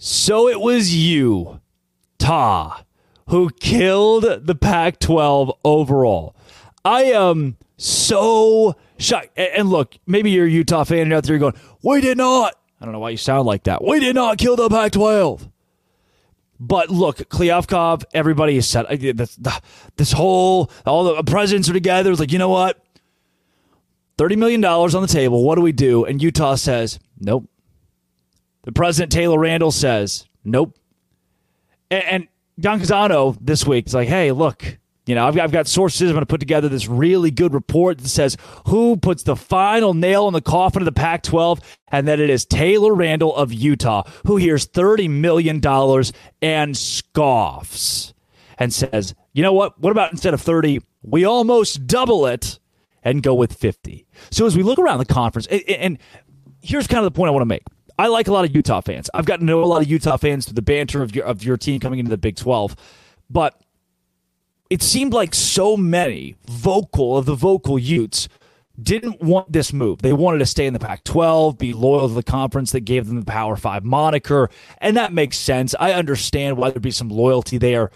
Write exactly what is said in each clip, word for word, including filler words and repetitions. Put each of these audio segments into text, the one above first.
So it was you, Ta, who killed the Pac twelve overall. I am so shocked. And look, maybe you're a Utah fan out there going, we did not. I don't know why you sound like that. We did not kill the Pac twelve. But look, Kliavkoff, everybody is set. This, this whole, all the presidents are together. It's like, you know what? thirty million dollars on the table. What do we do? And Utah says, nope. The president, Taylor Randall, says, nope. And, and Don Canzano this week is like, hey, look, you know, I've got, I've got sources. I'm going to put together this really good report that says who puts the final nail in the coffin of the Pac twelve, and that it is Taylor Randall of Utah, who hears thirty million dollars and scoffs and says, you know what? What about instead of thirty, we almost double it and go with fifty. So as we look around the conference, and, and here's kind of the point I want to make. I like a lot of Utah fans. I've gotten to know a lot of Utah fans through the banter of your, of your team coming into the Big twelve. But it seemed like so many vocal of the vocal Utes didn't want this move. They wanted to stay in the Pac twelve, be loyal to the conference that gave them the Power Five moniker. And that makes sense. I understand why there'd be some loyalty there,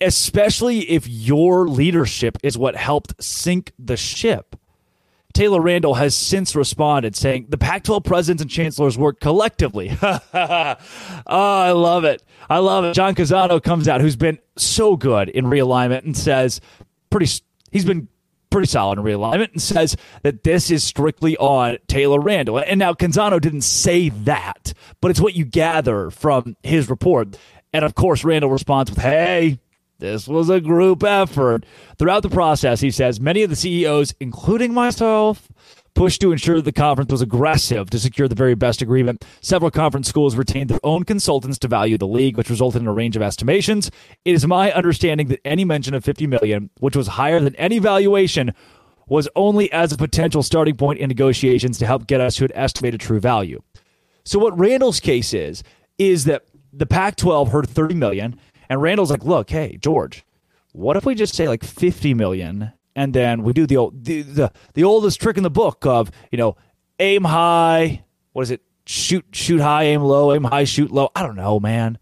especially if your leadership is what helped sink the ship. Taylor Randall has since responded, saying the Pac twelve presidents and chancellors work collectively. oh, I love it. I love it. John Canzano comes out, who's been so good in realignment, and says pretty. he's been pretty solid in realignment, and says that this is strictly on Taylor Randall. And now Canzano didn't say that, but it's what you gather from his report. And, of course, Randall responds with, hey, this was a group effort. Throughout the process, he says, many of the C E Os, including myself, pushed to ensure that the conference was aggressive to secure the very best agreement. Several conference schools retained their own consultants to value the league, which resulted in a range of estimations. It is my understanding that any mention of fifty million dollars, which was higher than any valuation, was only as a potential starting point in negotiations to help get us to an estimated true value. So what Randall's case is, is that the Pac twelve heard thirty million dollars, and Randall's like, look, hey, George, what if we just say like fifty million dollars, and then we do the old, the, the the oldest trick in the book of, you know, aim high, what is it? Shoot, shoot high, aim low, aim high, shoot low. I don't know, man.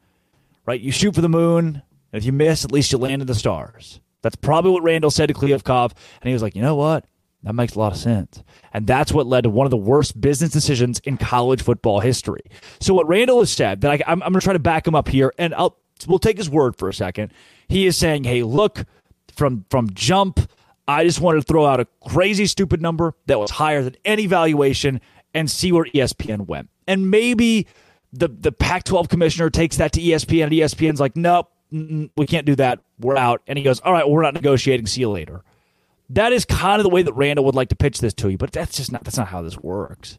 Right? You shoot for the moon, and if you miss, at least you land in the stars. That's probably what Randall said to Kliavkoff, and he was like, you know what? That makes a lot of sense. And that's what led to one of the worst business decisions in college football history. So what Randall has said, that I, I'm, I'm going to try to back him up here, and I'll, we'll take his word for a second. He is saying, hey, look, from from jump, I just wanted to throw out a crazy, stupid number that was higher than any valuation and see where E S P N went. And maybe the, the Pac twelve commissioner takes that to E S P N, and E S P N's like, nope, we can't do that. We're out. And he goes, all right, well, we're not negotiating. See you later. That is kind of the way that Randall would like to pitch this to you, but that's just not that's not how this works.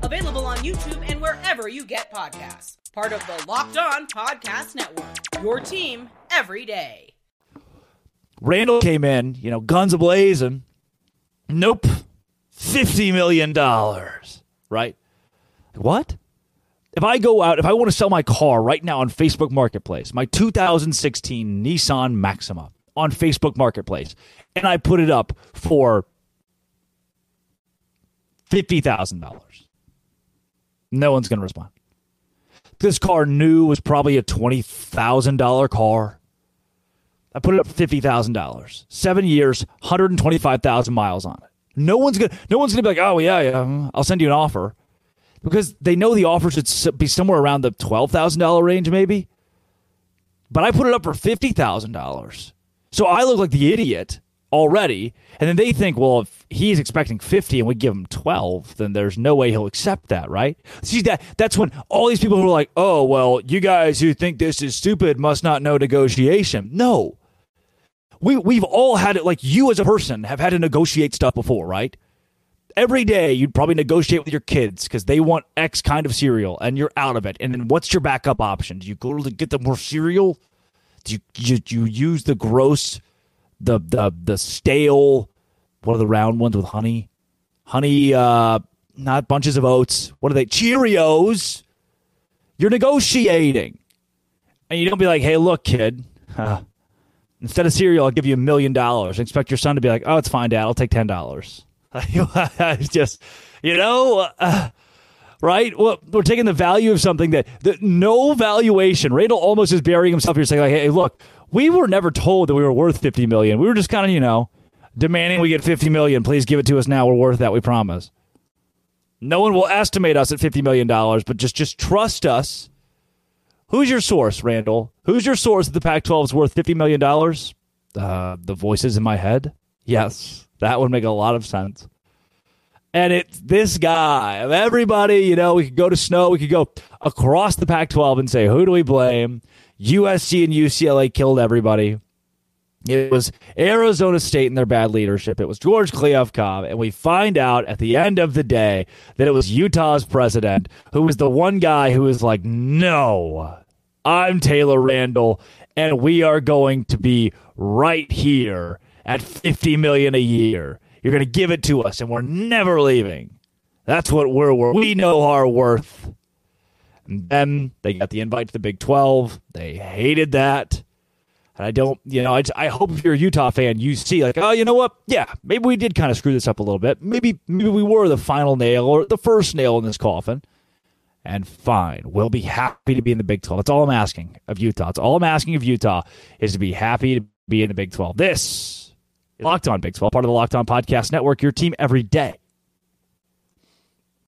Available on YouTube and wherever you get podcasts. Part of the Locked On Podcast Network. Your team every day. Randall came in, you know, guns a-blazing. Nope. fifty million dollars. Right? What? If I go out, if I want to sell my car right now on Facebook Marketplace, my two thousand sixteen Nissan Maxima on Facebook Marketplace, and I put it up for fifty thousand dollars. No one's going to respond. This car new was probably a twenty thousand dollars car. I put it up for fifty thousand dollars. Seven years, one hundred twenty-five thousand miles on it. No one's going to no one's going to be like, oh, yeah, yeah, I'll send you an offer. Because they know the offer should be somewhere around the twelve thousand dollars range maybe. But I put it up for fifty thousand dollars. So I look like the idiot already. And then they think, well, if he's expecting fifty and we give him twelve, then there's no way he'll accept that, right? See, that that's when all these people who are like, oh, well, you guys who think this is stupid must not know negotiation. No. We, we've all had it, like you as a person have had to negotiate stuff before, right? every day you'd probably negotiate with your kids because they want X kind of cereal and you're out of it. And then what's your backup option? Do you go to get them more cereal? Do you, you, you use the gross, the the the stale, what are the round ones with honey? Honey, uh, not bunches of oats. What are they? Cheerios. You're negotiating. And you don't be like, hey, look, kid, uh, instead of cereal, I'll give you a million dollars. Expect your son to be like, oh, it's fine, Dad. I'll take ten dollars. It's just, you know, uh, right? Well, we're taking the value of something that, that no valuation. Randall almost is burying himself here saying, like, hey, look, we were never told that we were worth fifty million dollars. We were just kind of, you know, demanding we get fifty million dollars. Please give it to us now. We're worth that. We promise. No one will estimate us at fifty million dollars, but just, just trust us. Who's your source, Randall? Who's your source that the Pac twelve is worth fifty million dollars? Uh, the voices in my head? Yes, that would make a lot of sense. And it's this guy. Of everybody, you know, we could go to Snow. We could go across the Pac twelve and say, who do we blame? U S C and U C L A killed everybody. It was Arizona State and their bad leadership. It was George Kliavkoff. And we find out at the end of the day that it was Utah's president who was the one guy who was like, no, I'm Taylor Randall, and we are going to be right here at fifty million dollars a year. You're going to give it to us, and we're never leaving. That's what we're worth. We know our worth. And then they got the invite to the Big twelve. They hated that. And I don't, you know, I, just, I hope if you're a Utah fan, you see like, oh, you know what? Yeah, maybe we did kind of screw this up a little bit. Maybe maybe we were the final nail or the first nail in this coffin. And fine, we'll be happy to be in the Big twelve. That's all I'm asking of Utah. That's all I'm asking of Utah is to be happy to be in the Big twelve. This is Locked On Big twelve, part of the Locked On Podcast Network, your team every day.